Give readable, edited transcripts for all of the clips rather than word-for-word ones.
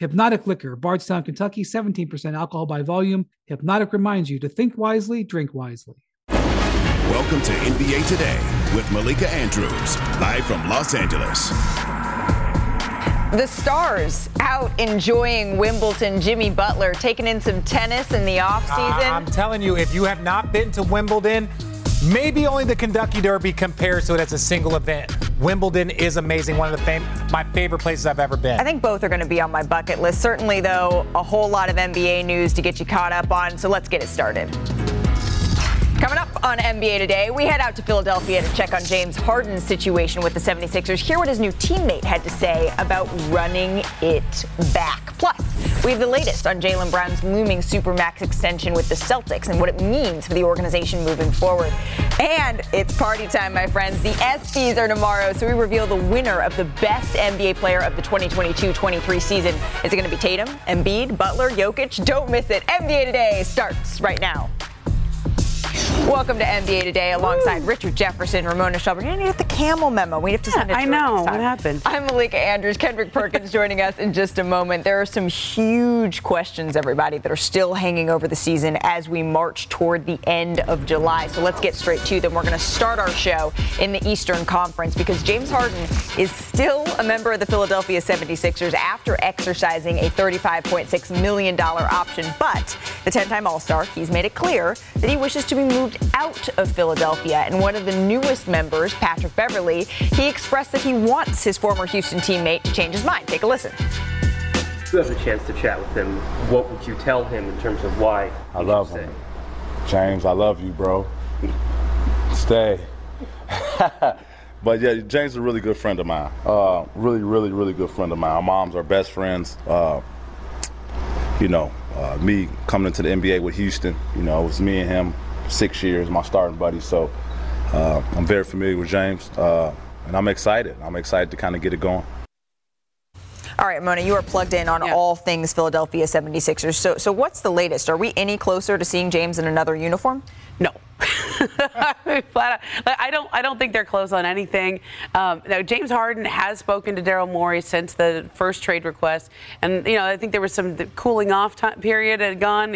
Hypnotic Liquor, Bardstown, Kentucky, 17% alcohol by volume. Hypnotic reminds you to think wisely, drink wisely. Welcome to NBA Today with Malika Andrews, live from Los Angeles. The stars out enjoying Wimbledon. Jimmy Butler taking in some tennis in the offseason. I'm telling you, if you have not been to Wimbledon, maybe only the Kentucky Derby compares to it as a single event. Wimbledon is amazing. One of the my favorite places I've ever been. I think both are going to be on my bucket list. Certainly, though, a whole lot of NBA news to get you caught up on, so let's get it started. Coming up on NBA Today, we head out to Philadelphia to check on James Harden's situation with the 76ers. Hear what his new teammate had to say about running it back. Plus, we have the latest on Jaylen Brown's looming Supermax extension with the Celtics and what it means for the organization moving forward. And it's party time, my friends. The ESPYs are tomorrow, so we reveal the winner of the best NBA player of the 2022-23 season. Is it going to be Tatum, Embiid, Butler, Jokic? Don't miss it. NBA Today starts right now. Welcome to NBA Today alongside Richard Jefferson, Ramona Shelburne. You didn't get the camel memo. We have to send it to What happened? I'm Malika Andrews. Kendrick Perkins joining us in just a moment. There are some huge questions, everybody, that are still hanging over the season as we march toward the end of July. So let's get straight to them. We're going to start our show in the Eastern Conference because James Harden is still a member of the Philadelphia 76ers after exercising a $35.6 million option. But the 10-time All-Star, he's made it clear that he wishes to be moved out of Philadelphia, and one of the newest members, Patrick Beverley, he expressed that he wants his former Houston teammate to change his mind. Take a listen. You have a chance to chat with him. What would you tell him in terms of why? I love him. James, I love you, bro. Stay. But yeah, James is a really good friend of mine. Really good friend of mine. Our moms are best friends. Me coming into the NBA with Houston, it was me and him. 6 years, my starting buddy, so I'm very familiar with James, and I'm excited. I'm excited to kind of get it going. All right, Mona, you are plugged in on all things Philadelphia 76ers. So what's the latest? Are we any closer to seeing James in another uniform? No. I don't think they're close on anything. Now, James Harden has spoken to Daryl Morey since the first trade request, and I think there was some cooling off period had gone.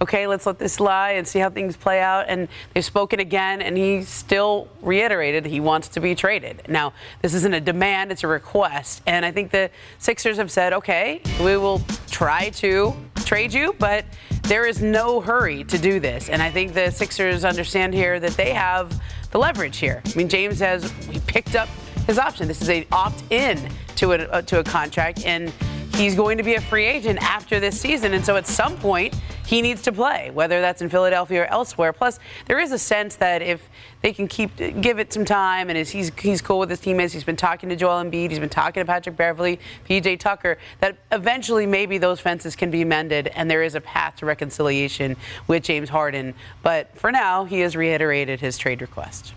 Okay, let's let this lie and see how things play out. And they've spoken again, and he still reiterated he wants to be traded. Now, this isn't a demand; it's a request, and I think the Sixers have said, okay, we will try to trade you, but there is no hurry to do this. And I think the Sixers understand here that they have the leverage here. I mean, James he picked up his option. This is an opt-in to a contract, and he's going to be a free agent after this season. And so at some point, he needs to play, whether that's in Philadelphia or elsewhere. Plus, there is a sense that if they can give it some time, and he's cool with his teammates, he's been talking to Joel Embiid, he's been talking to Patrick Beverley, P.J. Tucker, that eventually maybe those fences can be mended, and there is a path to reconciliation with James Harden. But for now, he has reiterated his trade request.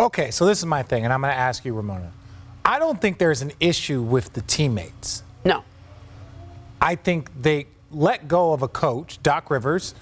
Okay, so this is my thing, and I'm going to ask you, Ramona. I don't think there's an issue with the teammates. No. I think they let go of a coach, Doc Rivers,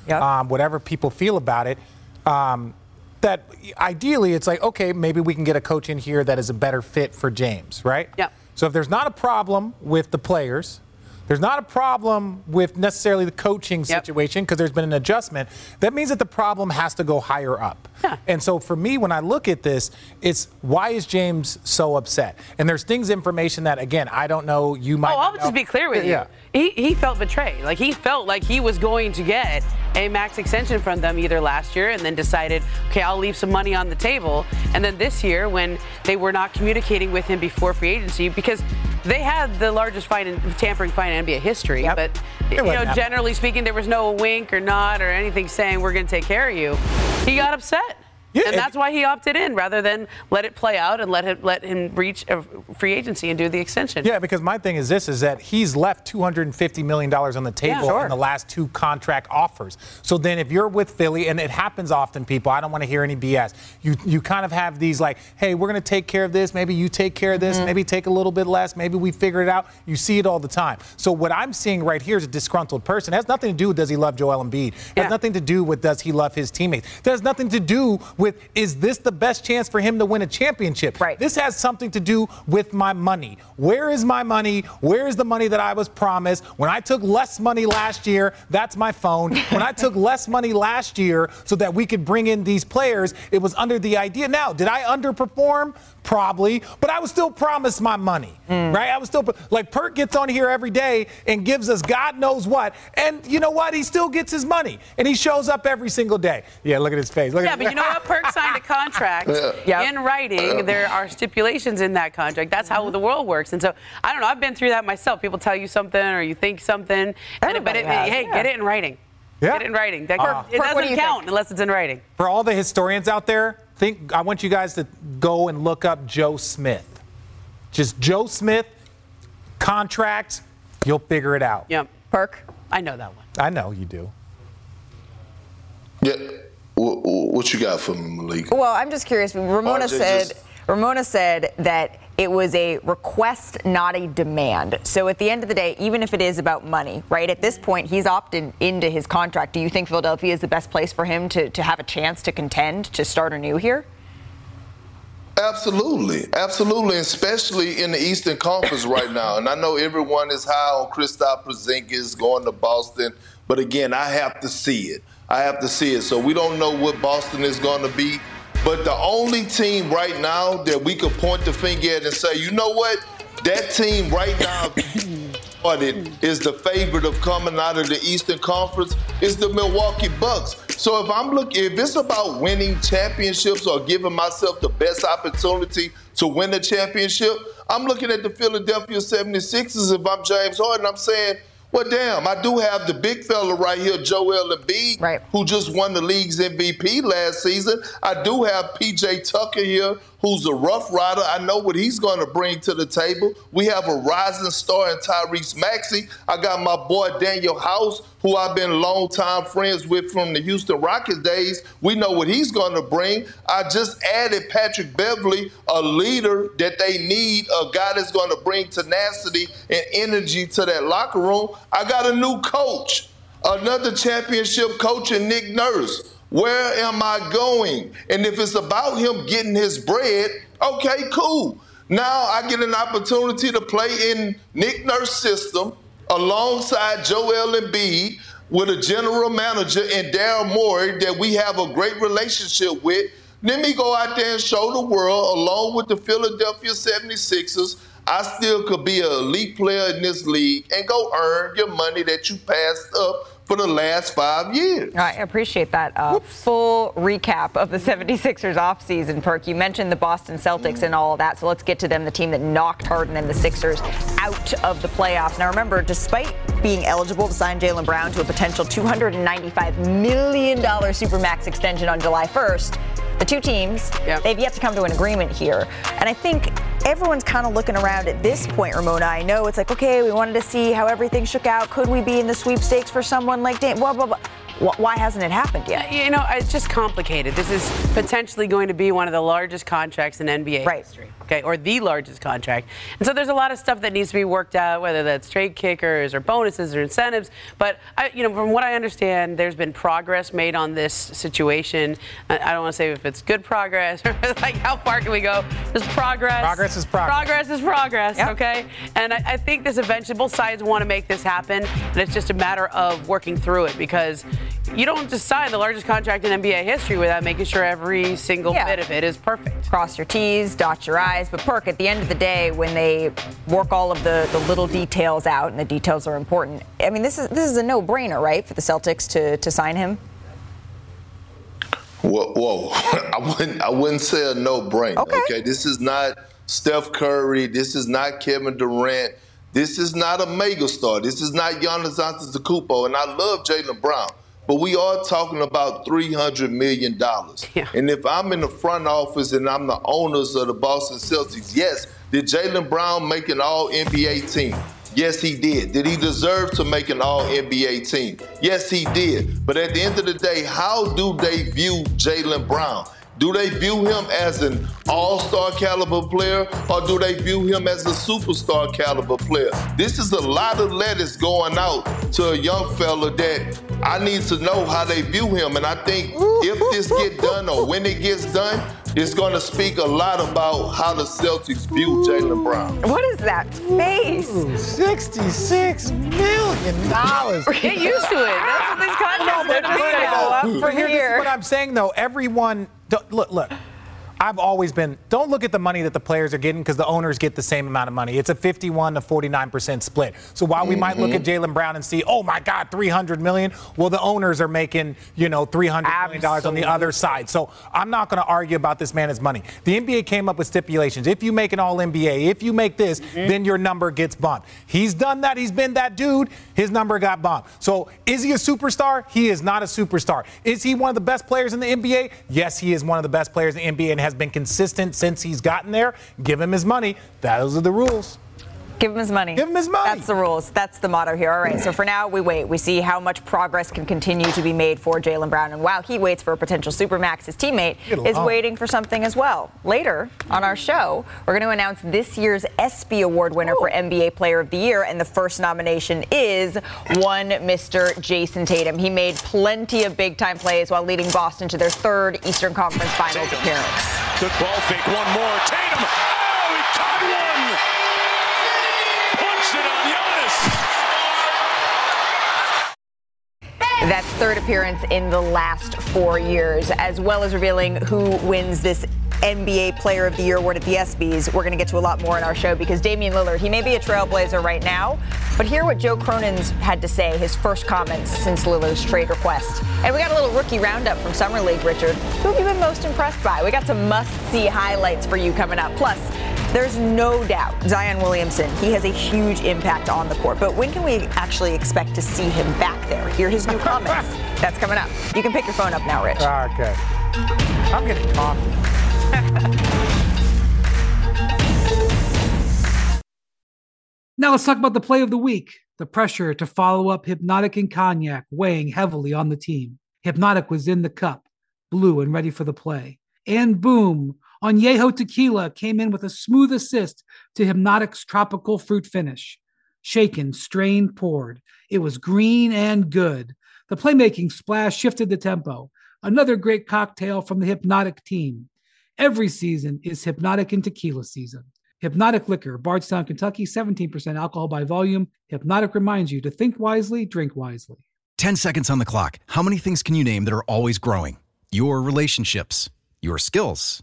whatever people feel about it, that ideally it's like, okay, maybe we can get a coach in here that is a better fit for James, right? Yeah. So if there's not a problem with the players, there's not a problem with necessarily the coaching situation because there's been an adjustment, that means that the problem has to go higher up. Yeah. And so for me, when I look at this, it's why is James so upset? And there's information that, again, I don't know, you might not know. Just be clear with you. He felt betrayed. Like, he felt like he was going to get a max extension from them either last year and then decided, okay, I'll leave some money on the table. And then this year, when they were not communicating with him before free agency, because they had the largest tampering fine in NBA history, but generally speaking, there was no wink or nod or anything saying we're going to take care of you. He got upset. Yeah, and that's why he opted in rather than let it play out and let him reach a free agency and do the extension. Yeah, because my thing is this, is that he's left $250 million on the table in the last two contract offers. So then if you're with Philly, and it happens often, people, I don't want to hear any BS. You kind of have these like, hey, we're going to take care of this. Maybe you take care of this. Mm-hmm. Maybe take a little bit less. Maybe we figure it out. You see it all the time. So what I'm seeing right here is a disgruntled person. It has nothing to do with does he love Joel Embiid. It has nothing to do with does he love his teammates. It has nothing to do with, is this the best chance for him to win a championship? Right. This has something to do with my money. Where is my money? Where is the money that I was promised? When I took less money last year, that's my phone. When I took less money last year so that we could bring in these players, it was under the idea. Now, did I underperform? Probably, but I was still promised my money, right? I was still like, Perk gets on here every day and gives us God knows what, and you know what? He still gets his money, and he shows up every single day. Yeah, look at his face. Look at but you know what? Perk signed a contract in writing. There are stipulations in that contract. That's how the world works. And so, I don't know. I've been through that myself. People tell you something or you think something, but get it in writing. Yeah. Get it in writing. It doesn't count unless it's in writing. For all the historians out there, I want you guys to go and look up Joe Smith. Just Joe Smith, contract, you'll figure it out. Yep. Perk, I know that one. I know you do. Yeah. What you got for me, Malik? Well, I'm just curious. Ramona said that it was a request, not a demand. So at the end of the day, even if it is about money, right, at this point, he's opted into his contract. Do you think Philadelphia is the best place for him to have a chance to contend, to start anew here? Absolutely, especially in the Eastern Conference right now. And I know everyone is high on Kristaps Porzingis going to Boston, but again, I have to see it. So we don't know what Boston is going to be. But the only team right now that we could point the finger at and say, you know what, that team right now is the favorite of coming out of the Eastern Conference is the Milwaukee Bucks. So if it's about winning championships or giving myself the best opportunity to win a championship, I'm looking at the Philadelphia 76ers. If I'm James Harden, I'm saying, well, damn, I do have the big fella right here, Joel Embiid, who just won the league's MVP last season. I do have P.J. Tucker here, who's a rough rider. I know what he's going to bring to the table. We have a rising star in Tyrese Maxey. I got my boy Daniel House, who I've been longtime friends with from the Houston Rockets days. We know what he's going to bring. I just added Patrick Beverley, a leader that they need, a guy that's going to bring tenacity and energy to that locker room. I got a new coach, another championship coach in Nick Nurse. Where am I going? And if it's about him getting his bread, okay, cool. Now I get an opportunity to play in Nick Nurse's system alongside Joel Embiid with a general manager and Daryl Morey that we have a great relationship with. Let me go out there and show the world, along with the Philadelphia 76ers, I still could be an elite player in this league and go earn your money that you passed up for the last 5 years. I appreciate that full recap of the 76ers offseason, Perk. You mentioned the Boston Celtics and all of that, so let's get to them, the team that knocked Harden and the Sixers out of the playoffs. Now, remember, despite being eligible to sign Jaylen Brown to a potential $295 million Supermax extension on July 1st, the two teams, they've yet to come to an agreement here. And I think everyone's kind of looking around at this point, Ramona. I know it's like, okay, we wanted to see how everything shook out. Could we be in the sweepstakes for someone like Dame? Blah, blah, blah. Why hasn't it happened yet? You know, it's just complicated. This is potentially going to be one of the largest contracts in NBA history, okay, or the largest contract. And so there's a lot of stuff that needs to be worked out, whether that's trade kickers or bonuses or incentives. But, from what I understand, there's been progress made on this situation. I don't want to say if it's good progress or like how far can we go. There's progress. Progress is progress, yep. Okay? And I think this eventually, both sides want to make this happen, and it's just a matter of working through it because you don't just sign the largest contract in NBA history without making sure every single bit of it is perfect. Cross your T's, dot your I's. But, Perk, at the end of the day, when they work all of the little details out, and the details are important, I mean, this is a no-brainer, right, for the Celtics to sign him? Whoa. I wouldn't say a no-brainer. Okay? This is not Steph Curry. This is not Kevin Durant. This is not a megastar. This is not Giannis Antetokounmpo. And I love Jaylen Brown. But we are talking about $300 million. Yeah. And if I'm in the front office and I'm the owners of the Boston Celtics, yes, did Jaylen Brown make an All-NBA team? Yes, he did. Did he deserve to make an All-NBA team? Yes, he did. But at the end of the day, how do they view Jaylen Brown? Do they view him as an all-star caliber player, or do they view him as a superstar caliber player? This is a lot of letters going out to a young fella that I need to know how they view him. And I think if this gets done or when it gets done, it's going to speak a lot about how the Celtics view Jaylen Brown. What is that face? $66 million. Get used to it. That's what this contest is going to go up from here. This is what I'm saying, though. Everyone, look. I've always been, don't look at the money that the players are getting because the owners get the same amount of money. It's a 51 to 49% split. So while we might look at Jaylen Brown and see, oh my God, $300 million, well, the owners are making, you know, $300 million on the other side. So I'm not going to argue about this man's money. The NBA came up with stipulations. If you make an All-NBA, if you make this, then your number gets bumped. He's done that. He's been that dude. His number got bumped. So is he a superstar? He is not a superstar. Is he one of the best players in the NBA? Yes, he is one of the best players in the NBA and has been consistent since he's gotten there. Give him his money. Those are the rules. Give him his money. Give him his money. That's the rules. That's the motto here. All right, so for now, we wait. We see how much progress can continue to be made for Jaylen Brown. And while he waits for a potential supermax, his teammate is waiting for something as well. Later on our show, we're going to announce this year's ESPY Award winner for NBA Player of the Year, and the first nomination is one Mr. Jayson Tatum. He made plenty of big-time plays while leading Boston to their third Eastern Conference Finals appearance. Good ball fake. One more. Tatum. Oh, he caught one. That's third appearance in the last 4 years, as well as revealing who wins this NBA Player of the Year award at the ESPYs. We're going to get to a lot more in our show because Damian Lillard, he may be a trailblazer right now, but hear what Joe Cronin's had to say, his first comments since Lillard's trade request. And we got a little rookie roundup from Summer League, Richard. Who have you been most impressed by? We got some must-see highlights for you coming up. Plus, there's no doubt Zion Williamson, he has a huge impact on the court. But when can we actually expect to see him back there? Hear his new comments. That's coming up. You can pick your phone up now, Rich. Okay. I'm getting coffee. Now let's talk about the play of the week. The pressure to follow up Hypnotic and Cognac weighing heavily on the team. Hypnotic was in the cup, blue and ready for the play. And boom. Añejo Tequila came in with a smooth assist to Hypnotic's tropical fruit finish. Shaken, strained, poured. It was green and good. The playmaking splash shifted the tempo. Another great cocktail from the Hypnotic team. Every season is Hypnotic and Tequila season. Hypnotic Liquor, Bardstown, Kentucky, 17% alcohol by volume. Hypnotic reminds you to think wisely, drink wisely. 10 seconds on the clock. How many things can you name that are always growing? Your relationships, your skills,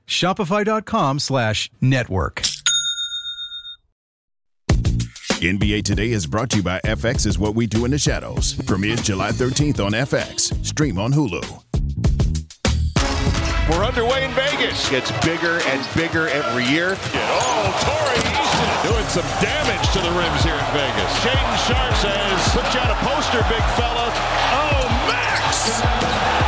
Shopify.com/network. NBA Today is brought to you by FX is What We Do in the Shadows. Premieres July 13th on FX. Stream on Hulu. We're underway in Vegas. Gets bigger and bigger every year. Oh, Torrey Eason doing some damage to the rims here in Vegas. Shaden Sharp says, put you on a poster, big fella. Oh, Max!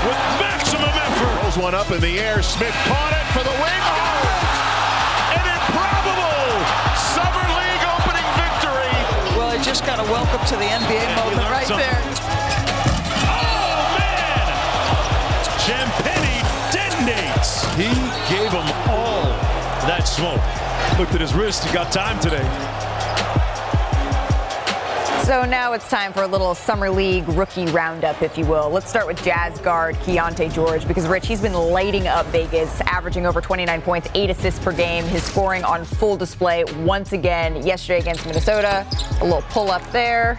With maximum effort. Throws one up in the air. Smith caught it for the win. Oh! An improbable Summer League opening victory. Well, I just got a welcome to the NBA moment right there. Oh, man. Champagny detonates. He gave them all that smoke. Looked at his wrist. He got time today. So now it's time for a little Summer League rookie roundup, if you will. Let's start with Jazz guard Keontae George, because, Rich, he's been lighting up Vegas, averaging over 29 points, 8 assists per game. His scoring on full display once again yesterday against Minnesota. A little pull up there.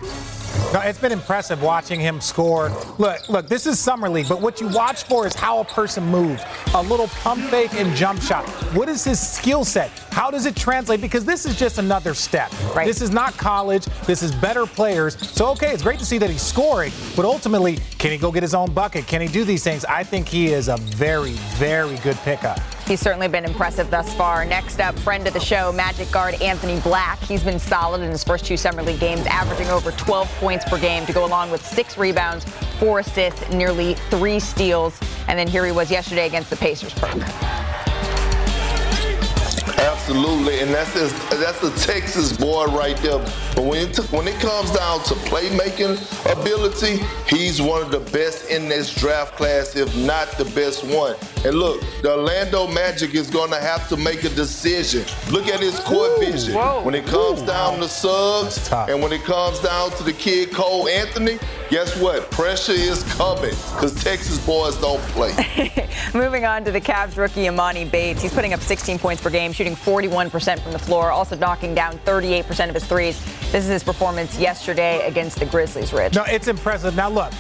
No, it's been impressive watching him score. Look, this is Summer League, but what you watch for is how a person moves. A little pump fake and jump shot. What is his skill set? How does it translate? Because this is just another step. Right. This is not college. This is better players. So, okay, it's great to see that he's scoring, but ultimately, can he go get his own bucket? Can he do these things? I think he is a very, very good pickup. He's certainly been impressive thus far. Next up, friend of the show, Magic guard Anthony Black. He's been solid in his first two Summer League games, averaging over 12 points per game to go along with 6 rebounds, 4 assists, nearly 3 steals. And then here he was yesterday against the Pacers, Perk. Absolutely, and that's the Texas boy right there. But when it comes down to playmaking ability, he's one of the best in this draft class, if not the best one. And look, the Orlando Magic is going to have to make a decision. Look at his court vision. When it comes down to Suggs and when it comes down to the kid Cole Anthony, guess what? Pressure is coming because Texas boys don't play. Moving on to the Cavs rookie Imani Bates. He's putting up 16 points per game, shooting 41% from the floor, also knocking down 38% of his threes. This is his performance yesterday against the Grizzlies, Rich. No, it's impressive. Now, look.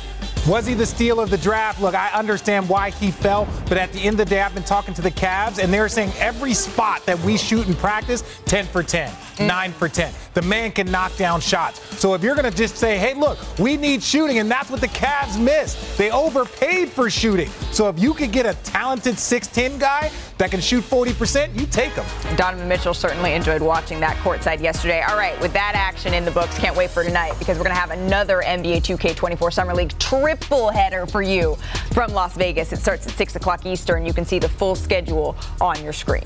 Was he the steal of the draft? Look, I understand why he fell, but at the end of the day, I've been talking to the Cavs, and they're saying every spot that we shoot in practice, 10 for 10, 9 for 10. The man can knock down shots. So if you're going to just say, hey, look, we need shooting, and that's what the Cavs missed. They overpaid for shooting. So if you could get a talented 6'10 guy that can shoot 40%, you take him. Donovan Mitchell certainly enjoyed watching that courtside yesterday. All right, with that action in the books, can't wait for tonight because we're going to have another NBA 2K24 Summer League triple header for you from Las Vegas. It starts at 6 o'clock Eastern. You can see the full schedule on your screen.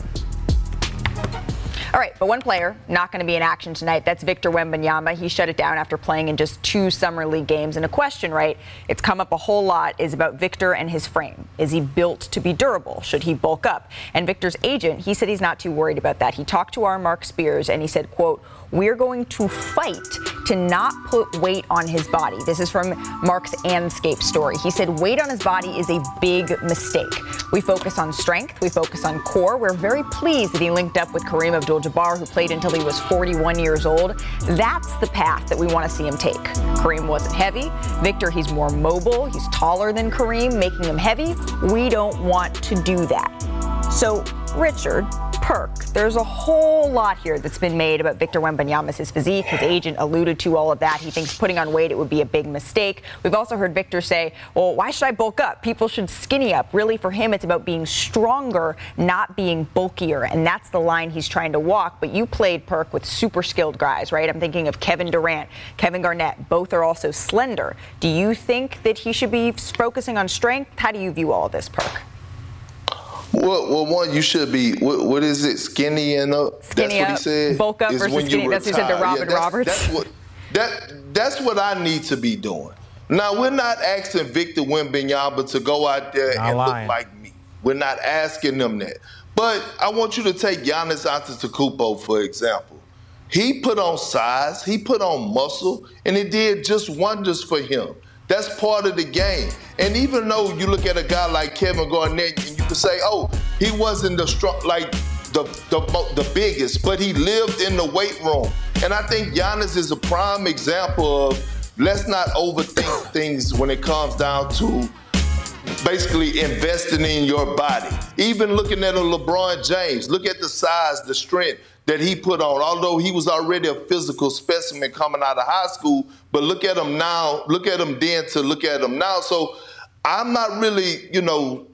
All right, but one player not going to be in action tonight. That's Victor Wembanyama. He shut it down after playing in just 2 Summer League games. And a question, right, it's come up a whole lot is about Victor and his frame. Is he built to be durable? Should he bulk up? And Victor's agent, he said he's not too worried about that. He talked to our Mark Spears and he said, quote, we're going to fight to not put weight on his body. This is from Mark's Anscape story. He said weight on his body is a big mistake. We focus on strength. We focus on core. We're very pleased that he linked up with Kareem Abdul-Jabbar, who played until he was 41 years old. That's the path that we want to see him take. Kareem wasn't heavy. Victor, he's more mobile. He's taller than Kareem, making him heavy. We don't want to do that. So, Richard, Perk, there's a whole lot here that's been made about Victor Wembanyama's his physique. His agent alluded to all of that. He thinks putting on weight, it would be a big mistake. We've also heard Victor say, well, why should I bulk up? People should skinny up. Really, for him, it's about being stronger, not being bulkier. And that's the line he's trying to walk. But you played, Perk, with super skilled guys, right? I'm thinking of Kevin Durant, Kevin Garnett. Both are also slender. Do you think that he should be focusing on strength? How do you view all of this, Perk? Well, one, you should be, what is it, skinny and up? Skinny that's up, what he said. Bulk up versus skinny. That's what he said to Robin Roberts. That's what I need to be doing. Now, we're not asking Victor Wembanyama to go out there look like me. We're not asking them that. But I want you to take Giannis Antetokounmpo, for example. He put on size, he put on muscle, and it did just wonders for him. That's part of the game. And even though you look at a guy like Kevin Garnett and you can say, oh, he wasn't the biggest, but he lived in the weight room. And I think Giannis is a prime example of let's not overthink things when it comes down to basically investing in your body. Even looking at a LeBron James, look at the size, the strength that he put on, although he was already a physical specimen coming out of high school, but look at him now, look at him then to look at him now. So I'm not really,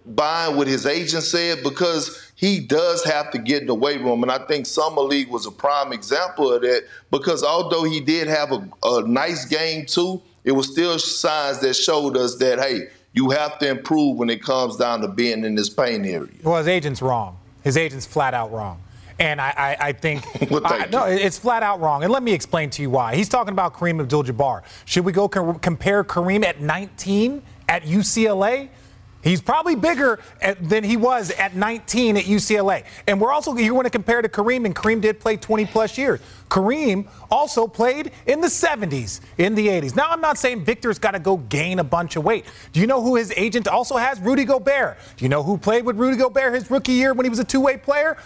buying what his agent said because he does have to get in the weight room. And I think Summer League was a prime example of that because although he did have a nice game too, it was still signs that showed us that, hey, you have to improve when it comes down to being in this pain area. Well, his agent's wrong. His agent's flat out wrong. And I think it's flat out wrong. And let me explain to you why. He's talking about Kareem Abdul-Jabbar. Should we go compare Kareem at 19 at UCLA? He's probably bigger than he was at 19 at UCLA. And you want to compare to Kareem, and Kareem did play 20-plus years. Kareem also played in the 70s, in the 80s. Now, I'm not saying Victor's got to go gain a bunch of weight. Do you know who his agent also has? Rudy Gobert. Do you know who played with Rudy Gobert his rookie year when he was a two-way player?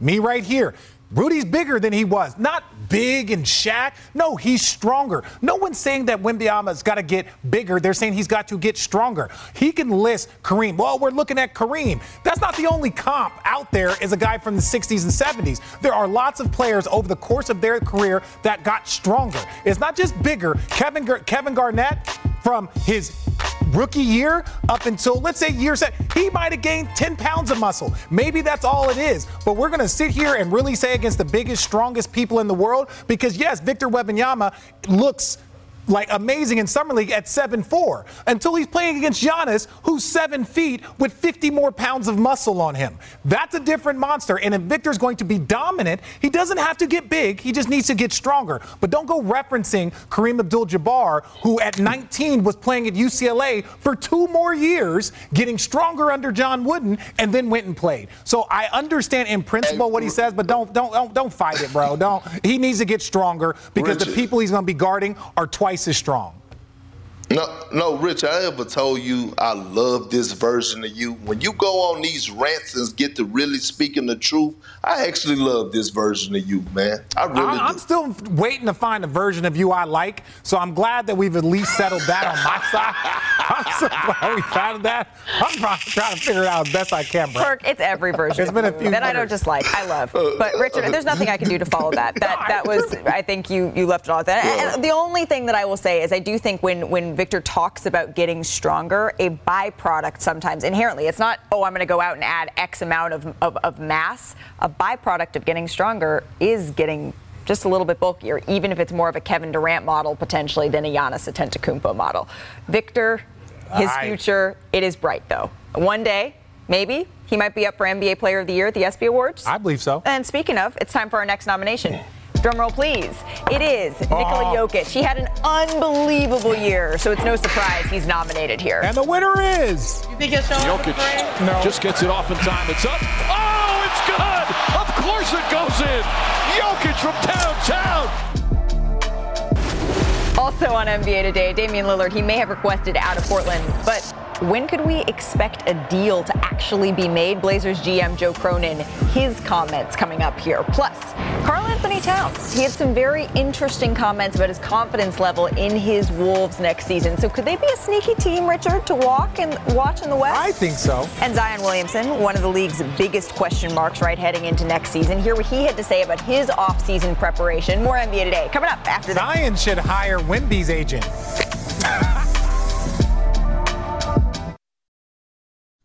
Me right here. Rudy's bigger than he was. Not big and Shaq. No, he's stronger. No one's saying that Wembanyama's got to get bigger. They're saying he's got to get stronger. He can list Kareem. Well, we're looking at Kareem. That's not the only comp out there is a guy from the 60s and 70s. There are lots of players over the course of their career that got stronger. It's not just bigger. Kevin Garnett from his rookie year up until, let's say, year seven, he might have gained 10 pounds of muscle. Maybe that's all it is. But we're going to sit here and really say against the biggest, strongest people in the world, because, yes, Victor Wembanyama looks like amazing in Summer League at 7'4", until he's playing against Giannis, who's 7 feet with 50 more pounds of muscle on him. That's a different monster, and if Victor's going to be dominant, he doesn't have to get big, he just needs to get stronger. But don't go referencing Kareem Abdul-Jabbar, who at 19 was playing at UCLA for 2 more years, getting stronger under John Wooden, and then went and played. So I understand in principle what he says, but don't fight it, bro. Don't. He needs to get stronger, because the people he's going to be guarding are twice is strong. No, Rich, I ever told you I love this version of you. When you go on these rants and get to really speaking the truth, I actually love this version of you, man. I'm still waiting to find a version of you I like, so I'm glad that we've at least settled that on my side. I'm so glad we found that. I'm trying to figure it out as best I can, bro. Kirk, it's every version it's been a few that I don't just like. I love. But, Richard, there's nothing I can do to follow that. That was, I think you left it all at that. Yeah. And the only thing that I will say is I do think when Victor talks about getting stronger, a byproduct sometimes inherently. It's not, oh, I'm going to go out and add X amount of mass. A byproduct of getting stronger is getting just a little bit bulkier, even if it's more of a Kevin Durant model potentially than a Giannis Antetokounmpo model. Victor, his future, it is bright, though. One day, maybe, he might be up for NBA Player of the Year at the ESPY Awards. I believe so. And speaking of, it's time for our next nomination. Yeah. Drumroll, please. It is Nikola Jokic. He had an unbelievable year, so it's no surprise he's nominated here. And the winner is... You think he'll show up for the parade? No. Just gets it off in time. It's up. Oh, it's good! Of course it goes in! Jokic from downtown! Also on NBA Today, Damian Lillard, he may have requested out of Portland, but when could we expect a deal to actually be made? Blazers GM Joe Cronin, his comments coming up here. Plus, Karl Anthony Towns, he had some very interesting comments about his confidence level in his Wolves next season. So could they be a sneaky team, Richard, to walk and watch in the West? I think so. And Zion Williamson, one of the league's biggest question marks right heading into next season. Hear what he had to say about his offseason preparation. More NBA Today coming up after that. Zion should hire Wemby's agent.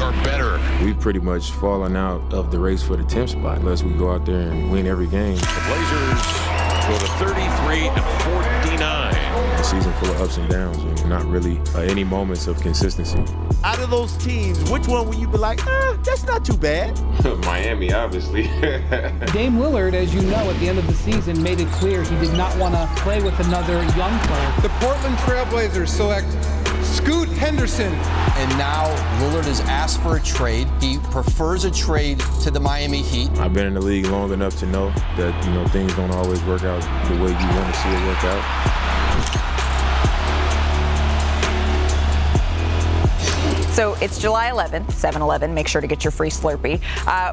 Or better. We've pretty much fallen out of the race for the 10th spot unless we go out there and win every game. The Blazers go to 33-49. A season full of ups and downs and not really any moments of consistency. Out of those teams, which one would you be like, that's not too bad? Miami, obviously. Dame Lillard, as you know, at the end of the season, made it clear he did not want to play with another young player. The Portland Trail Blazers select Scoot Henderson. And now Lillard has asked for a trade. He prefers a trade to the Miami Heat. I've been in the league long enough to know that, you know, things don't always work out the way you want to see it work out. So it's July 11th, 7-Eleven. Make sure to get your free Slurpee.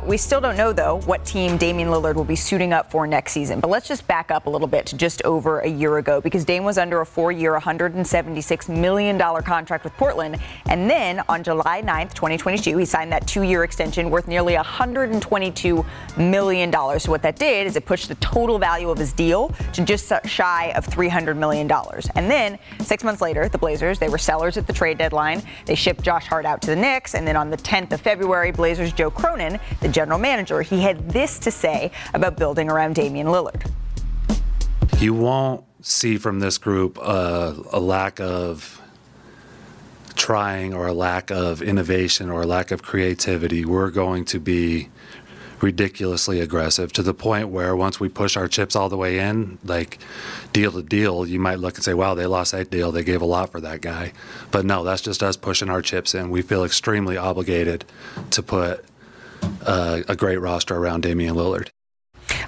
We still don't know, though, what team Damian Lillard will be suiting up for next season. But let's just back up a little bit to just over a year ago, because Dame was under a 4-year, $176 million contract with Portland. And then on July 9th, 2022, he signed that 2-year extension worth nearly $122 million. So what that did is it pushed the total value of his deal to just shy of $300 million. And then 6 months later, the Blazers, they were sellers at the trade deadline. They shipped Josh Hart out to the Knicks. And then on the 10th of February, Blazers' Joe Cronin, the general manager, he had this to say about building around Damian Lillard. You won't see from this group a lack of trying or a lack of innovation or a lack of creativity. We're going to be ridiculously aggressive to the point where once we push our chips all the way in, like deal to deal, you might look and say, wow, they lost that deal. They gave a lot for that guy. But no, that's just us pushing our chips in. We feel extremely obligated to put a great roster around Damian Lillard.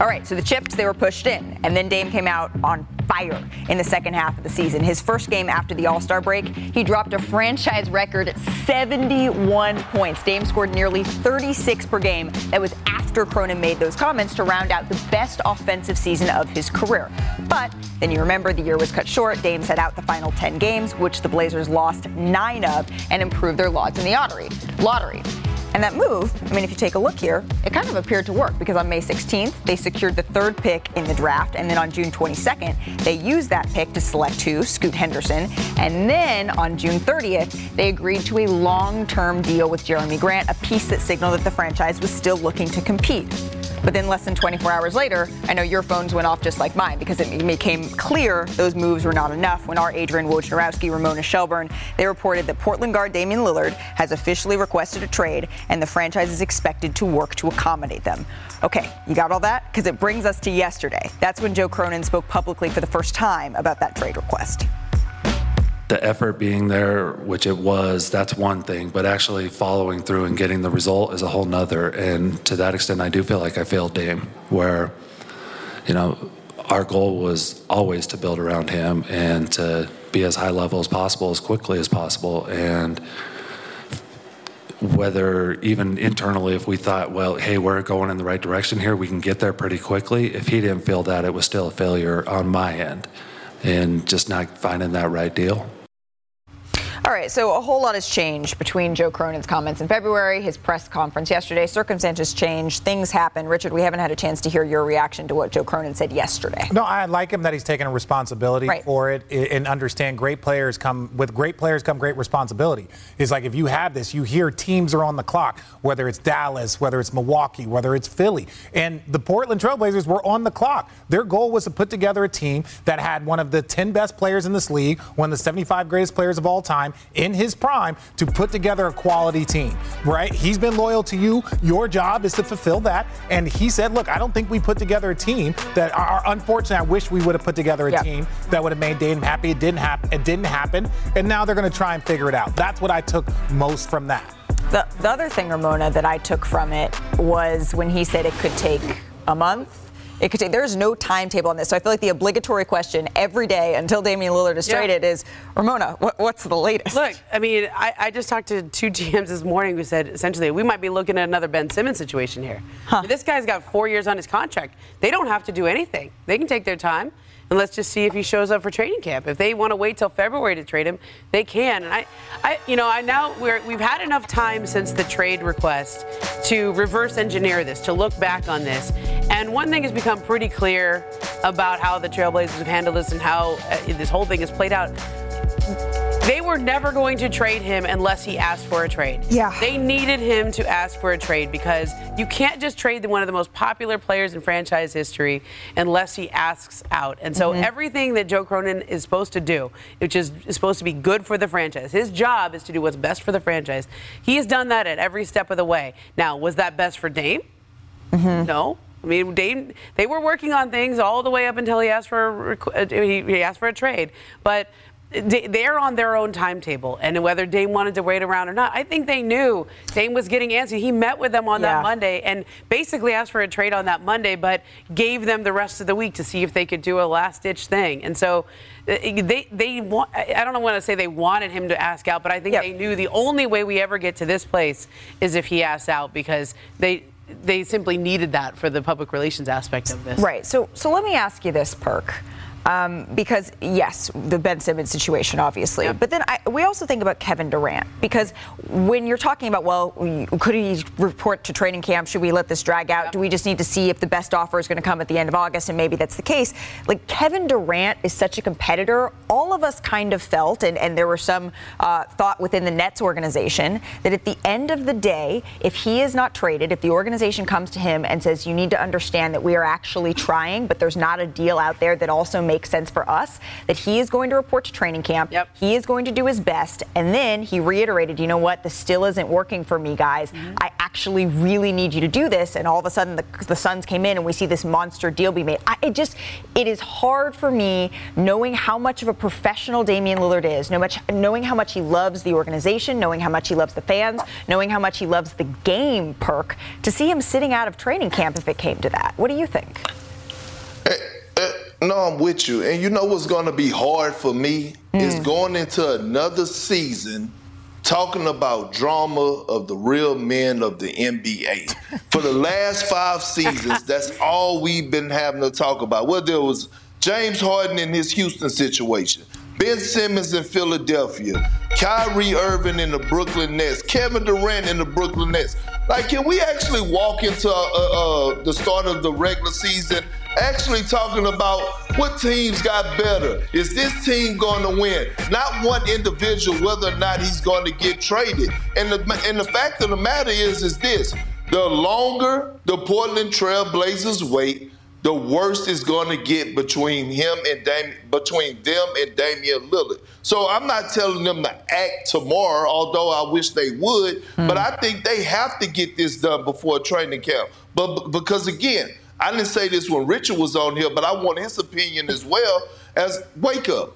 All right, so the chips, they were pushed in, and then Dame came out on fire in the second half of the season. His first game after the All-Star break, he dropped a franchise record 71 points. Dame scored nearly 36 per game. That was after Cronin made those comments to round out the best offensive season of his career. But then you remember the year was cut short. Dame sat out the final 10 games, which the Blazers lost 9 of and improved their odds in the lottery. And that move, I mean, if you take a look here, it kind of appeared to work, because on May 16th, they secured the 3rd pick in the draft. And then on June 22nd, they used that pick to select Scoot Henderson. And then on June 30th, they agreed to a long-term deal with Jeremy Grant, a piece that signaled that the franchise was still looking to compete. But then less than 24 hours later, I know your phones went off just like mine, because it became clear those moves were not enough when our Adrian Wojnarowski, Ramona Shelburne, they reported that Portland guard Damian Lillard has officially requested a trade, and the franchise is expected to work to accommodate them. Okay, you got all that? Because it brings us to yesterday. That's when Joe Cronin spoke publicly for the first time about that trade request. The effort being there, which it was, that's one thing, but actually following through and getting the result is a whole nother. And to that extent, I do feel like I failed Dame, where, you know, our goal was always to build around him and to be as high level as possible, as quickly as possible. And whether even internally, if we thought, well, hey, we're going in the right direction here, we can get there pretty quickly. If he didn't feel that, it was still a failure on my end and just not finding that right deal. All right, so a whole lot has changed between Joe Cronin's comments in February, his press conference yesterday. Circumstances change, things happen. Richard, we haven't had a chance to hear your reaction to what Joe Cronin said yesterday. No, I like him that he's taking a responsibility for it, and understand great players come great responsibility. It's like, if you have this, you hear teams are on the clock, whether it's Dallas, whether it's Milwaukee, whether it's Philly. And the Portland Trailblazers were on the clock. Their goal was to put together a team that had one of the 10 best players in this league, one of the 75 greatest players of all time, in his prime, to put together a quality team, right? He's been loyal to you. Your job is to fulfill that. And he said, look, I don't think we put together a team that are unfortunate. I wish we would have put together a team that would have made Dame happy. It didn't happen. And now they're going to try and figure it out. That's what I took most from that. The other thing, Ramona, that I took from it was when he said it could take a month. There's no timetable on this. So I feel like the obligatory question every day until Damian Lillard is traded is, Ramona, what's the latest? Look, I mean, I just talked to 2 GMs this morning who said, essentially, we might be looking at another Ben Simmons situation here. Huh. This guy's got 4 years on his contract. They don't have to do anything. They can take their time, and let's just see if he shows up for training camp. If they want to wait till February to trade him, they can. And we've had enough time since the trade request to reverse engineer this, to look back on this. And one thing has become pretty clear about how the Trailblazers have handled this and how this whole thing has played out. They were never going to trade him unless he asked for a trade. Yeah. They needed him to ask for a trade, because you can't just trade one of the most popular players in franchise history unless he asks out. And so everything that Joe Cronin is supposed to do, which is supposed to be good for the franchise, his job is to do what's best for the franchise. He has done that at every step of the way. Now, was that best for Dame? No. I mean, Dame, they were working on things all the way up until he asked for a trade. But they're on their own timetable, and whether Dame wanted to wait around or not, I think they knew Dame was getting antsy. He met with them on that Monday and basically asked for a trade on that Monday, but gave them the rest of the week to see if they could do a last-ditch thing. And so they I don't want to say they wanted him to ask out, but I think they knew the only way we ever get to this place is if he asks out, because they simply needed that for the public relations aspect of this. Right. So let me ask you this, Perk. Because, yes, the Ben Simmons situation, obviously. Yeah. But then we also think about Kevin Durant, because when you're talking about, well, could he report to training camp? Should we let this drag out? Yeah. Do we just need to see if the best offer is going to come at the end of August? And maybe that's the case. Like, Kevin Durant is such a competitor. All of us kind of felt, and there were some thought within the Nets organization, that at the end of the day, if he is not traded, if the organization comes to him and says, you need to understand that we are actually trying, but there's not a deal out there that also makes sense for us, that he is going to report to training camp. Yep. He is going to do his best. And then he reiterated, you know what, this still isn't working for me, guys. Mm-hmm. I actually really need you to do this. And all of a sudden the Suns came in and we see this monster deal be made. It is hard for me, knowing how much of a professional Damian Lillard is, knowing how much he loves the organization, knowing how much he loves the fans, knowing how much he loves the game, Perk, to see him sitting out of training camp if it came to that. What do you think? No, I'm with you. And you know what's going to be hard for me is going into another season talking about drama of the real men of the NBA. For the last 5 seasons, that's all we've been having to talk about. Whether it was James Harden in his Houston situation, Ben Simmons in Philadelphia, Kyrie Irving in the Brooklyn Nets, Kevin Durant in the Brooklyn Nets. Like, can we actually walk into the start of the regular season actually talking about what teams got better? Is this team going to win? Not one individual, whether or not he's going to get traded. And the fact of the matter is this. The longer the Portland Trail Blazers wait, the worst is going to get between them and Damian Lillard. So I'm not telling them to act tomorrow, although I wish they would. But I think they have to get this done before training camp. But because, again, I didn't say this when Richard was on here, but I want his opinion as well as wake up,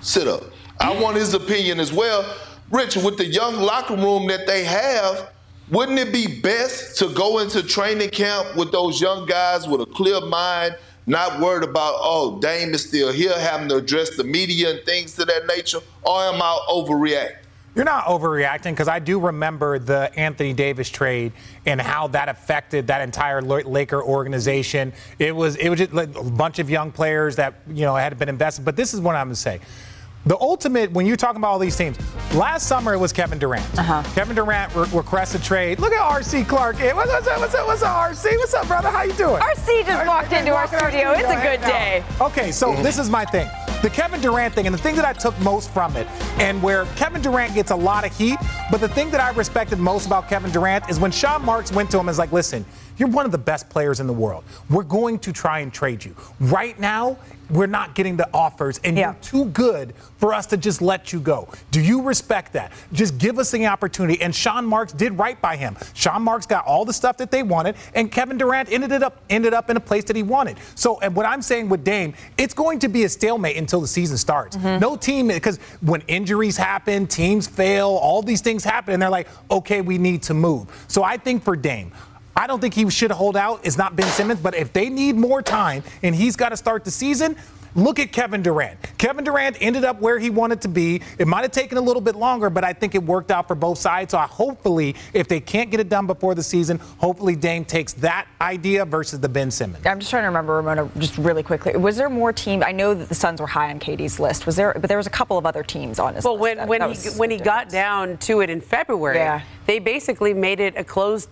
sit up. I want his opinion as well. Richard, with the young locker room that they have, wouldn't it be best to go into training camp with those young guys with a clear mind, not worried about, oh, Dame is still here, having to address the media and things to that nature, or am I overreacting? You're not overreacting, because I do remember the Anthony Davis trade and how that affected that entire Laker organization. It was just like a bunch of young players that, had been invested. But this is what I'm going to say. The ultimate, when you're talking about all these teams, last summer it was Kevin Durant. Kevin Durant requested trade. Look at R.C. Clark. What's up, R.C.? What's up, brother? How you doing? R.C. just walked into our studio. It's a good day. Okay, so this is my thing. The Kevin Durant thing, and the thing that I took most from it, and where Kevin Durant gets a lot of heat, but the thing that I respected most about Kevin Durant is when Sean Marks went to him and was like, listen, you're one of the best players in the world. We're going to try and trade you. Right now, we're not getting the offers, and you're too good for us to just let you go. Do you respect that? Just give us the opportunity. And Sean Marks did right by him. Sean Marks got all the stuff that they wanted, and Kevin Durant ended up in a place that he wanted. So, and what I'm saying with Dame, it's going to be a stalemate until the season starts. No team, because when injuries happen, teams fail, all these things happen, and they're like, okay, we need to move. So I think for Dame, I don't think he should hold out. It's not Ben Simmons, but if they need more time and he's got to start the season, look at Kevin Durant. Kevin Durant ended up where he wanted to be. It might have taken a little bit longer, but I think it worked out for both sides. So hopefully, if they can't get it done before the season, hopefully Dame takes that idea versus the Ben Simmons. I'm just trying to remember, Ramona, just really quickly. Was there more teams? I know that the Suns were high on KD's list. Was there? But there was a couple of other teams on his list. Well, when he got down to it in February, they basically made it a closed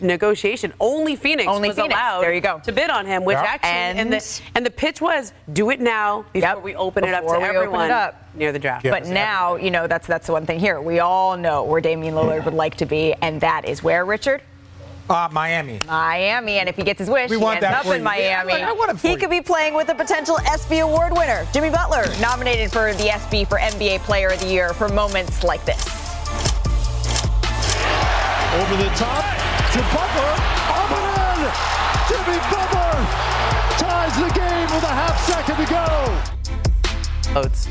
negotiation. Only Phoenix was allowed to bid on him, which actually, and the pitch was, do it now before we open it up to everyone near the draft. Yep. But now, that's the one thing here. We all know where Damian Lillard would like to be, and that is where, Richard? Miami, and if he gets his wish, he ends up in Miami. He could be playing with a potential ESPY award winner, Jimmy Butler, nominated for the ESPY for NBA Player of the Year for moments like this. Over the top to Butler, Jimmy Butler ties the game with a half second to go. Oats.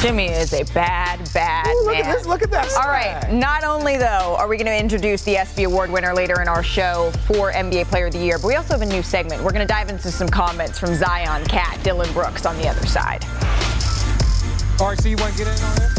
Jimmy is a bad Ooh, man. Look at that. All right. Not only, though, are we going to introduce the ESPY Award winner later in our show for NBA Player of the Year, but we also have a new segment. We're going to dive into some comments from Zion, Cat, Dillon Brooks on the other side. R.C., you want to get in on that?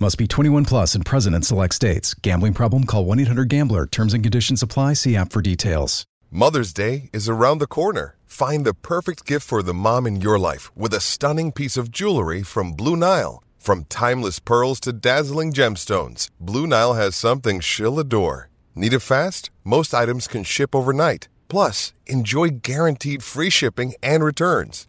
Must be 21 plus and present in select states. Gambling problem? Call 1-800-GAMBLER. Terms and conditions apply. See app for details. Mother's Day is around the corner. Find the perfect gift for the mom in your life with a stunning piece of jewelry from Blue Nile. From timeless pearls to dazzling gemstones, Blue Nile has something she'll adore. Need it fast? Most items can ship overnight. Plus, enjoy guaranteed free shipping and returns.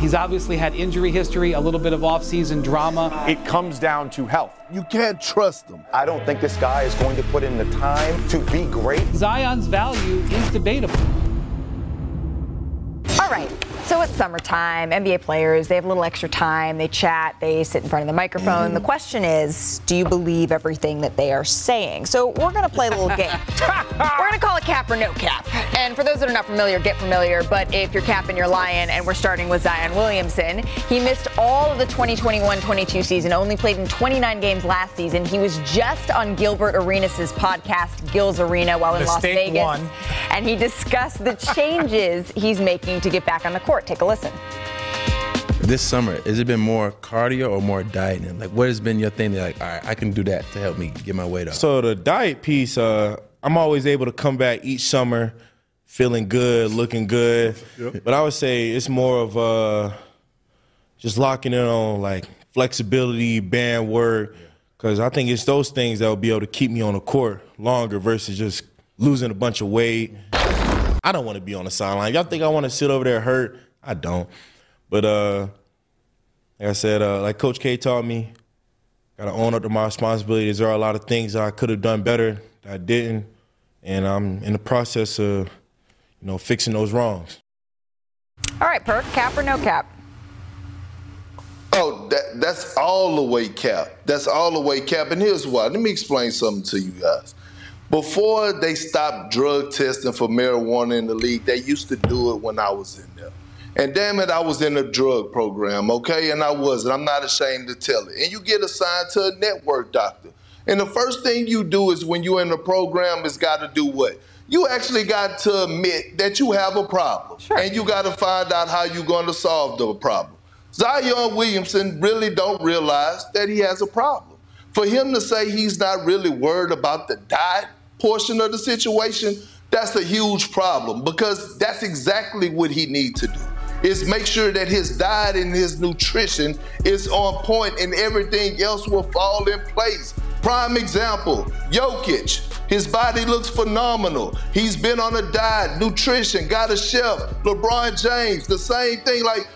He's obviously had injury history, a little bit of off-season drama. It comes down to health. You can't trust him. I don't think this guy is going to put in the time to be great. Zion's value is debatable. All right, so it's summertime. NBA players, they have a little extra time. They chat. They sit in front of the microphone. The question is, do you believe everything that they are saying? So we're going to play a little game. We're going to call it Cap or No Cap. And for those that are not familiar, get familiar. But if you're capping, you're lying. And we're starting with Zion Williamson. He missed all of the 2021-22 season, only played in 29 games last season. He was just on Gilbert Arenas' podcast, Gil's Arena, while in Las Vegas. And he discussed the changes he's making to get back on the court. Take a listen. This summer, has it been more cardio or more dieting? Like, what has been your thing that, like, all right, I can do that to help me get my weight up? So the diet piece, I'm always able to come back each summer feeling good, looking good. Yep. But I would say it's more of just locking in on, like, flexibility, band work, because I think it's those things that will be able to keep me on the court longer versus just losing a bunch of weight. I don't want to be on the sideline. Y'all think I want to sit over there hurt? I don't. But like I said, like Coach K taught me, got to own up to my responsibilities. There are a lot of things that I could have done better that I didn't, and I'm in the process of, you know, fixing those wrongs. All right, Perk, cap or no cap? Oh, that's all the way cap. That's all the way cap, and here's why. Let me explain something to you guys. Before they stopped drug testing for marijuana in the league, they used to do it when I was in there. And damn it, I was in a drug program, okay? And I wasn't. I'm not ashamed to tell it. And you get assigned to a network doctor. And the first thing you do is when you're in a program is got to do what? You actually got to admit that you have a problem. Sure. And you got to find out how you're going to solve the problem. Zion Williamson really don't realize that he has a problem. For him to say he's not really worried about the diet portion of the situation, that's a huge problem, because that's exactly what he needs to do, is make sure that his diet and his nutrition is on point and everything else will fall in place. Prime example, Jokic. His body looks phenomenal. He's been on a diet, nutrition, got a chef, LeBron James, the same thing. Like,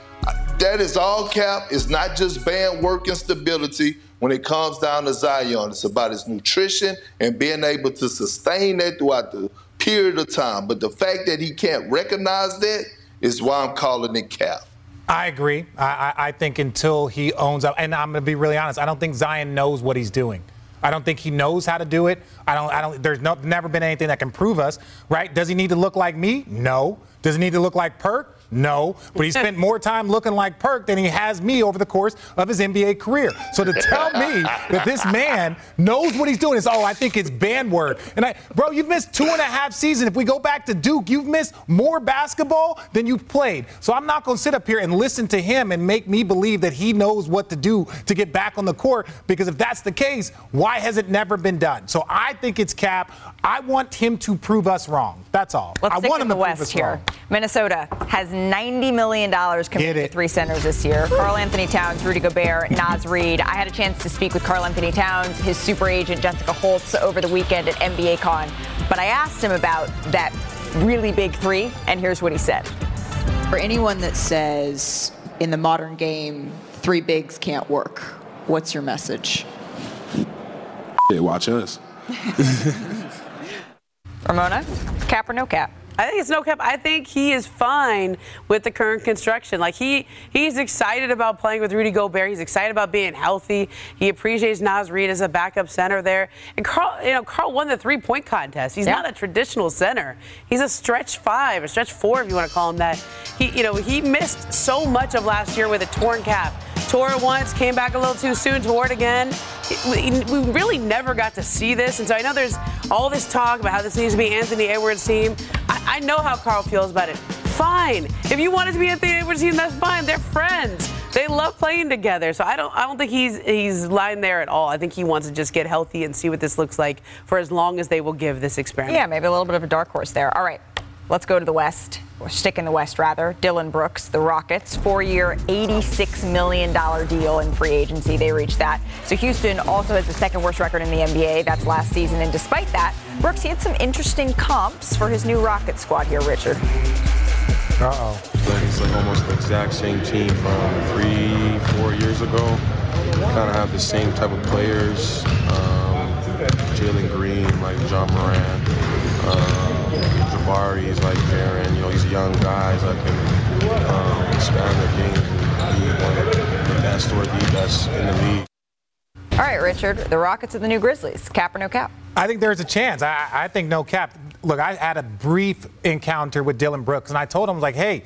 that is all cap. It's not just band work and stability. When it comes down to Zion, it's about his nutrition and being able to sustain that throughout the period of time. But the fact that he can't recognize that is why I'm calling it cap. I agree. I think until he owns up, and I'm going to be really honest, I don't think Zion knows what he's doing. I don't think he knows how to do it. There's never been anything that can prove us, right? Does he need to look like me? No. Does he need to look like Perk? No, but he spent more time looking like Perk than he has me over the course of his NBA career. So to tell me that this man knows what he's doing is, I think it's band word. And bro, you've missed 2.5 seasons. If we go back to Duke, you've missed more basketball than you've played. So I'm not going to sit up here and listen to him and make me believe that he knows what to do to get back on the court, because if that's the case, why has it never been done? So I think it's cap. I want him to prove us wrong. That's all. Let's stick in the West here. Minnesota has $90 million committed to three centers this year. Karl Anthony Towns, Rudy Gobert, Naz Reid. I had a chance to speak with Karl Anthony Towns, his super agent Jessica Holtz, over the weekend at NBA Con. But I asked him about that really big three, and here's what he said. For anyone that says in the modern game, three bigs can't work, what's your message? Yeah, watch us. Ramona, cap or no cap? I think it's no cap. I think he is fine with the current construction. Like, he's excited about playing with Rudy Gobert. He's excited about being healthy. He appreciates Naz Reid as a backup center there. And Karl won the three-point contest. He's not a traditional center. He's a stretch five, a stretch four, if you want to call him that. He missed so much of last year with a torn calf. Tore it once, came back a little too soon, tore it again. We really never got to see this. And so I know there's all this talk about how this needs to be Anthony Edwards' team. I know how Karl feels about it. Fine. If you want it to be Anthony Edwards' team, that's fine. They're friends. They love playing together. So I don't think he's lying there at all. I think he wants to just get healthy and see what this looks like for as long as they will give this experiment. Yeah, maybe a little bit of a dark horse there. All right. Let's go to the West, or stick in the West, rather. Dillon Brooks, the Rockets, 4-year, $86 million deal in free agency. They reached that. So Houston also has the second-worst record in the NBA. That's last season. And despite that, Brooks, he had some interesting comps for his new Rockets squad here, Richard. It's like almost the exact same team from 3-4 years ago. Kind of have the same type of players. Jalen Green, like John Moran. Jabari's like Jaren, these young guys that can expand their game and be one of the best or the best in the league. All right, Richard, the Rockets are the new Grizzlies. Cap or no cap? I think there's a chance. I think no cap. Look, I had a brief encounter with Dillon Brooks, and I told him, like, hey,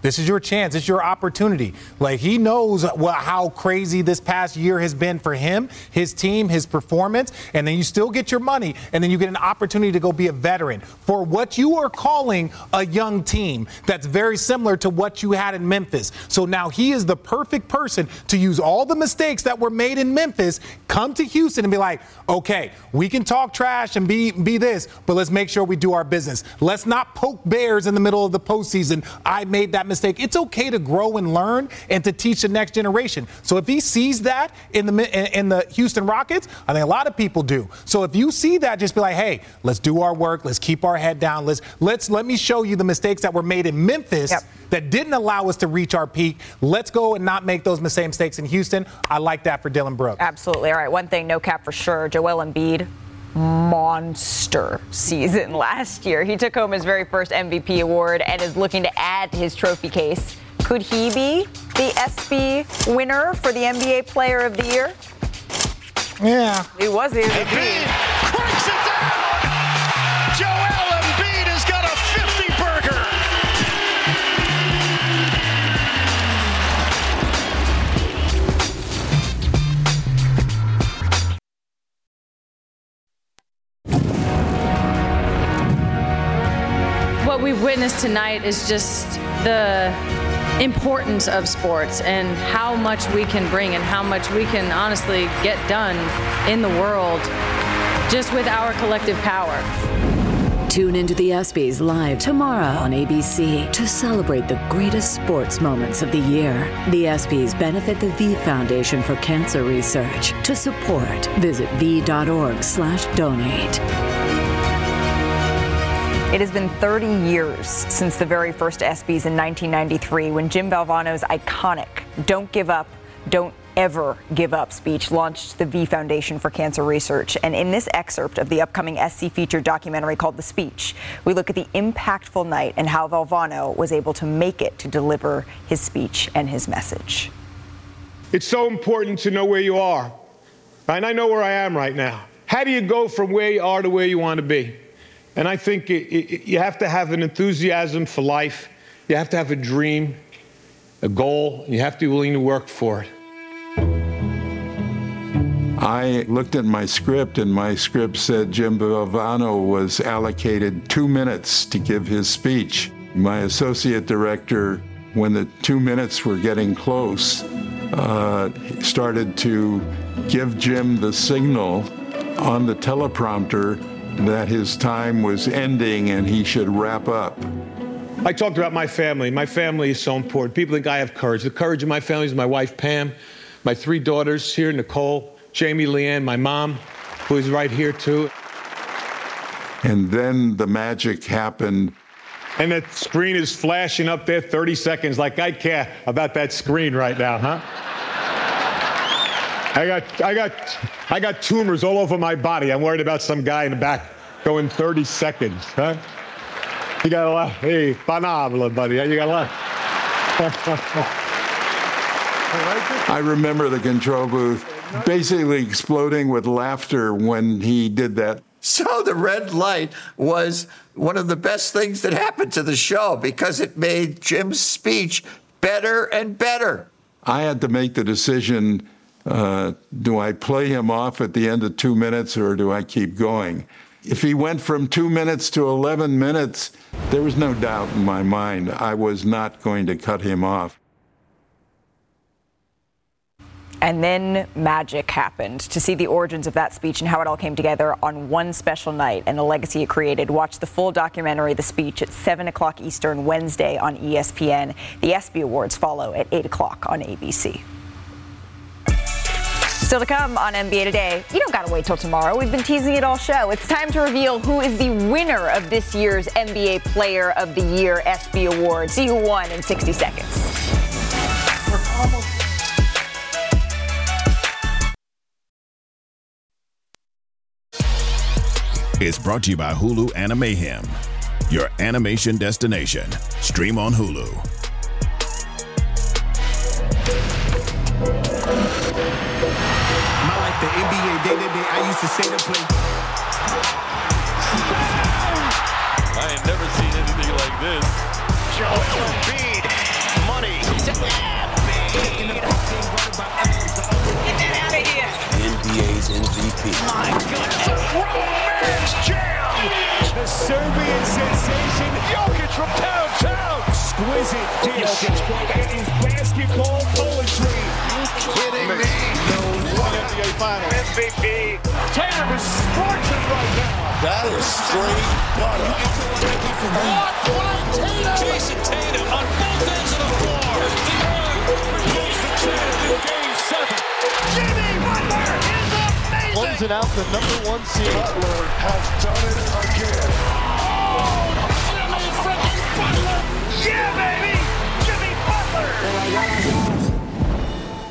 this is your chance. It's your opportunity. Like, he knows how crazy this past year has been for him, his team, his performance, and then you still get your money, and then you get an opportunity to go be a veteran for what you are calling a young team that's very similar to what you had in Memphis. So now he is the perfect person to use all the mistakes that were made in Memphis, come to Houston and be like, okay, we can talk trash and be this, but let's make sure we do our business. Let's not poke bears in the middle of the postseason. I made that mistake. It's okay to grow and learn and to teach the next generation. So if he sees that in the Houston Rockets, I think a lot of people do. So if you see that, just be like, hey, let's do our work. Let's keep our head down. Let me show you the mistakes that were made in Memphis that didn't allow us to reach our peak. Let's go and not make those same mistakes in Houston. I like that for Dillon Brooks. Absolutely. All right. One thing, no cap for sure. Joel Embiid. Monster season last year. He took home his very first MVP award and is looking to add to his trophy case. Could he be the ESPY winner for the NBA Player of the Year? Yeah. He was the MVP. Embiid cracks it down! Joel Embiid has got a 50-burger! What we've witnessed tonight is just the importance of sports and how much we can bring and how much we can honestly get done in the world just with our collective power. Tune into the ESPYs live tomorrow on ABC to celebrate the greatest sports moments of the year. The ESPYs benefit the V Foundation for Cancer Research. To support, visit v.org/donate. It has been 30 years since the very first ESPYs in 1993, when Jim Valvano's iconic "Don't Give Up, Don't Ever Give Up" speech launched the V Foundation for Cancer Research. And in this excerpt of the upcoming SC feature documentary called The Speech, we look at the impactful night and how Valvano was able to make it to deliver his speech and his message. It's so important to know where you are. And I know where I am right now. How do you go from where you are to where you want to be? And I think you have to have an enthusiasm for life You have to have a dream, a goal, and you have to be willing to work for it. I looked at my script, and my script said Jim Valvano was allocated 2 minutes to give his speech. My associate director, when the 2 minutes were getting close, started to give Jim the signal on the teleprompter that his time was ending and he should wrap up. I talked about my family. My family is so important. People think I have courage. The courage of my family is my wife, Pam, my three daughters here, Nicole, Jamie, Leanne, my mom, who is right here too. And then the magic happened. And that screen is flashing up there 30 seconds, like I care about that screen right now, huh? I got tumors all over my body. I'm worried about some guy in the back going 30 seconds, huh? You got a lot. Hey, phenomenal, buddy. You got a lot. I remember the control booth basically exploding with laughter when he did that. So the red light was one of the best things that happened to the show because it made Jim's speech better and better. I had to make the decision, do I play him off at the end of 2 minutes or do I keep going? If he went from 2 minutes to 11 minutes, there was no doubt in my mind I was not going to cut him off. And then magic happened. To see the origins of that speech and how it all came together on one special night and the legacy it created, watch the full documentary, The Speech, at 7 o'clock Eastern Wednesday on ESPN. The ESPY Awards follow at 8 o'clock on ABC. Still to come on NBA Today, you don't gotta wait till tomorrow. We've been teasing it all show. It's time to reveal who is the winner of this year's NBA Player of the Year ESPY Award. See who won in 60 seconds. It's brought to you by Hulu Animahem, your animation destination. Stream on Hulu. My life, the NBA, day-to-day, I used to say to play. I ain't never seen anything like this. Joel Embiid, money. NBA's MVP. My goodness. The Serbian sensation, Jokic from downtown. Exquisite Jokic and his basketball poetry. You kidding me? No way. NBA Finals MVP. Tatum is scorching right now. That is straight butter. What play, Tatum? Jayson Tatum on both ends of the floor. The Warriors Game 7. Jimmy Butler is up. Runs it out, the number one seed. Butler has done it again. Oh, Jimmy freaking Butler! Yeah, baby! Jimmy Butler!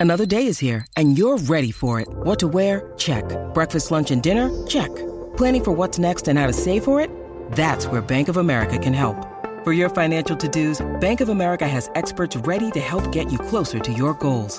Another day is here, and you're ready for it. What to wear? Check. Breakfast, lunch, and dinner? Check. Planning for what's next and how to save for it? That's where Bank of America can help. For your financial to-dos, Bank of America has experts ready to help get you closer to your goals.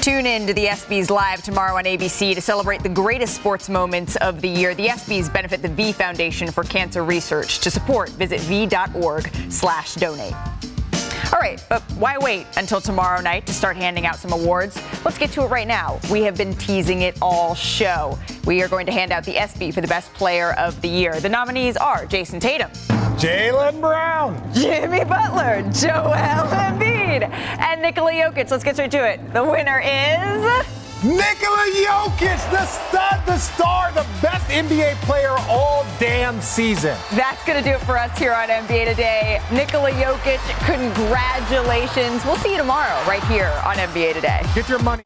Tune in to the ESPYs live tomorrow on ABC to celebrate the greatest sports moments of the year. The ESPYs benefit the V Foundation for Cancer Research. To support, visit v.org/donate. All right, but why wait until tomorrow night to start handing out some awards? Let's get to it right now. We have been teasing it all show. We are going to hand out the ESPY for the Best Player of the Year. The nominees are Jayson Tatum, Jaylen Brown, Jimmy Butler, Joel Embiid, and Nikola Jokic. Let's get straight to it. The winner is Nikola Jokic, the stud, the star, the best NBA player all damn season. That's going to do it for us here on NBA Today. Nikola Jokic, congratulations. We'll see you tomorrow right here on NBA Today. Get your money.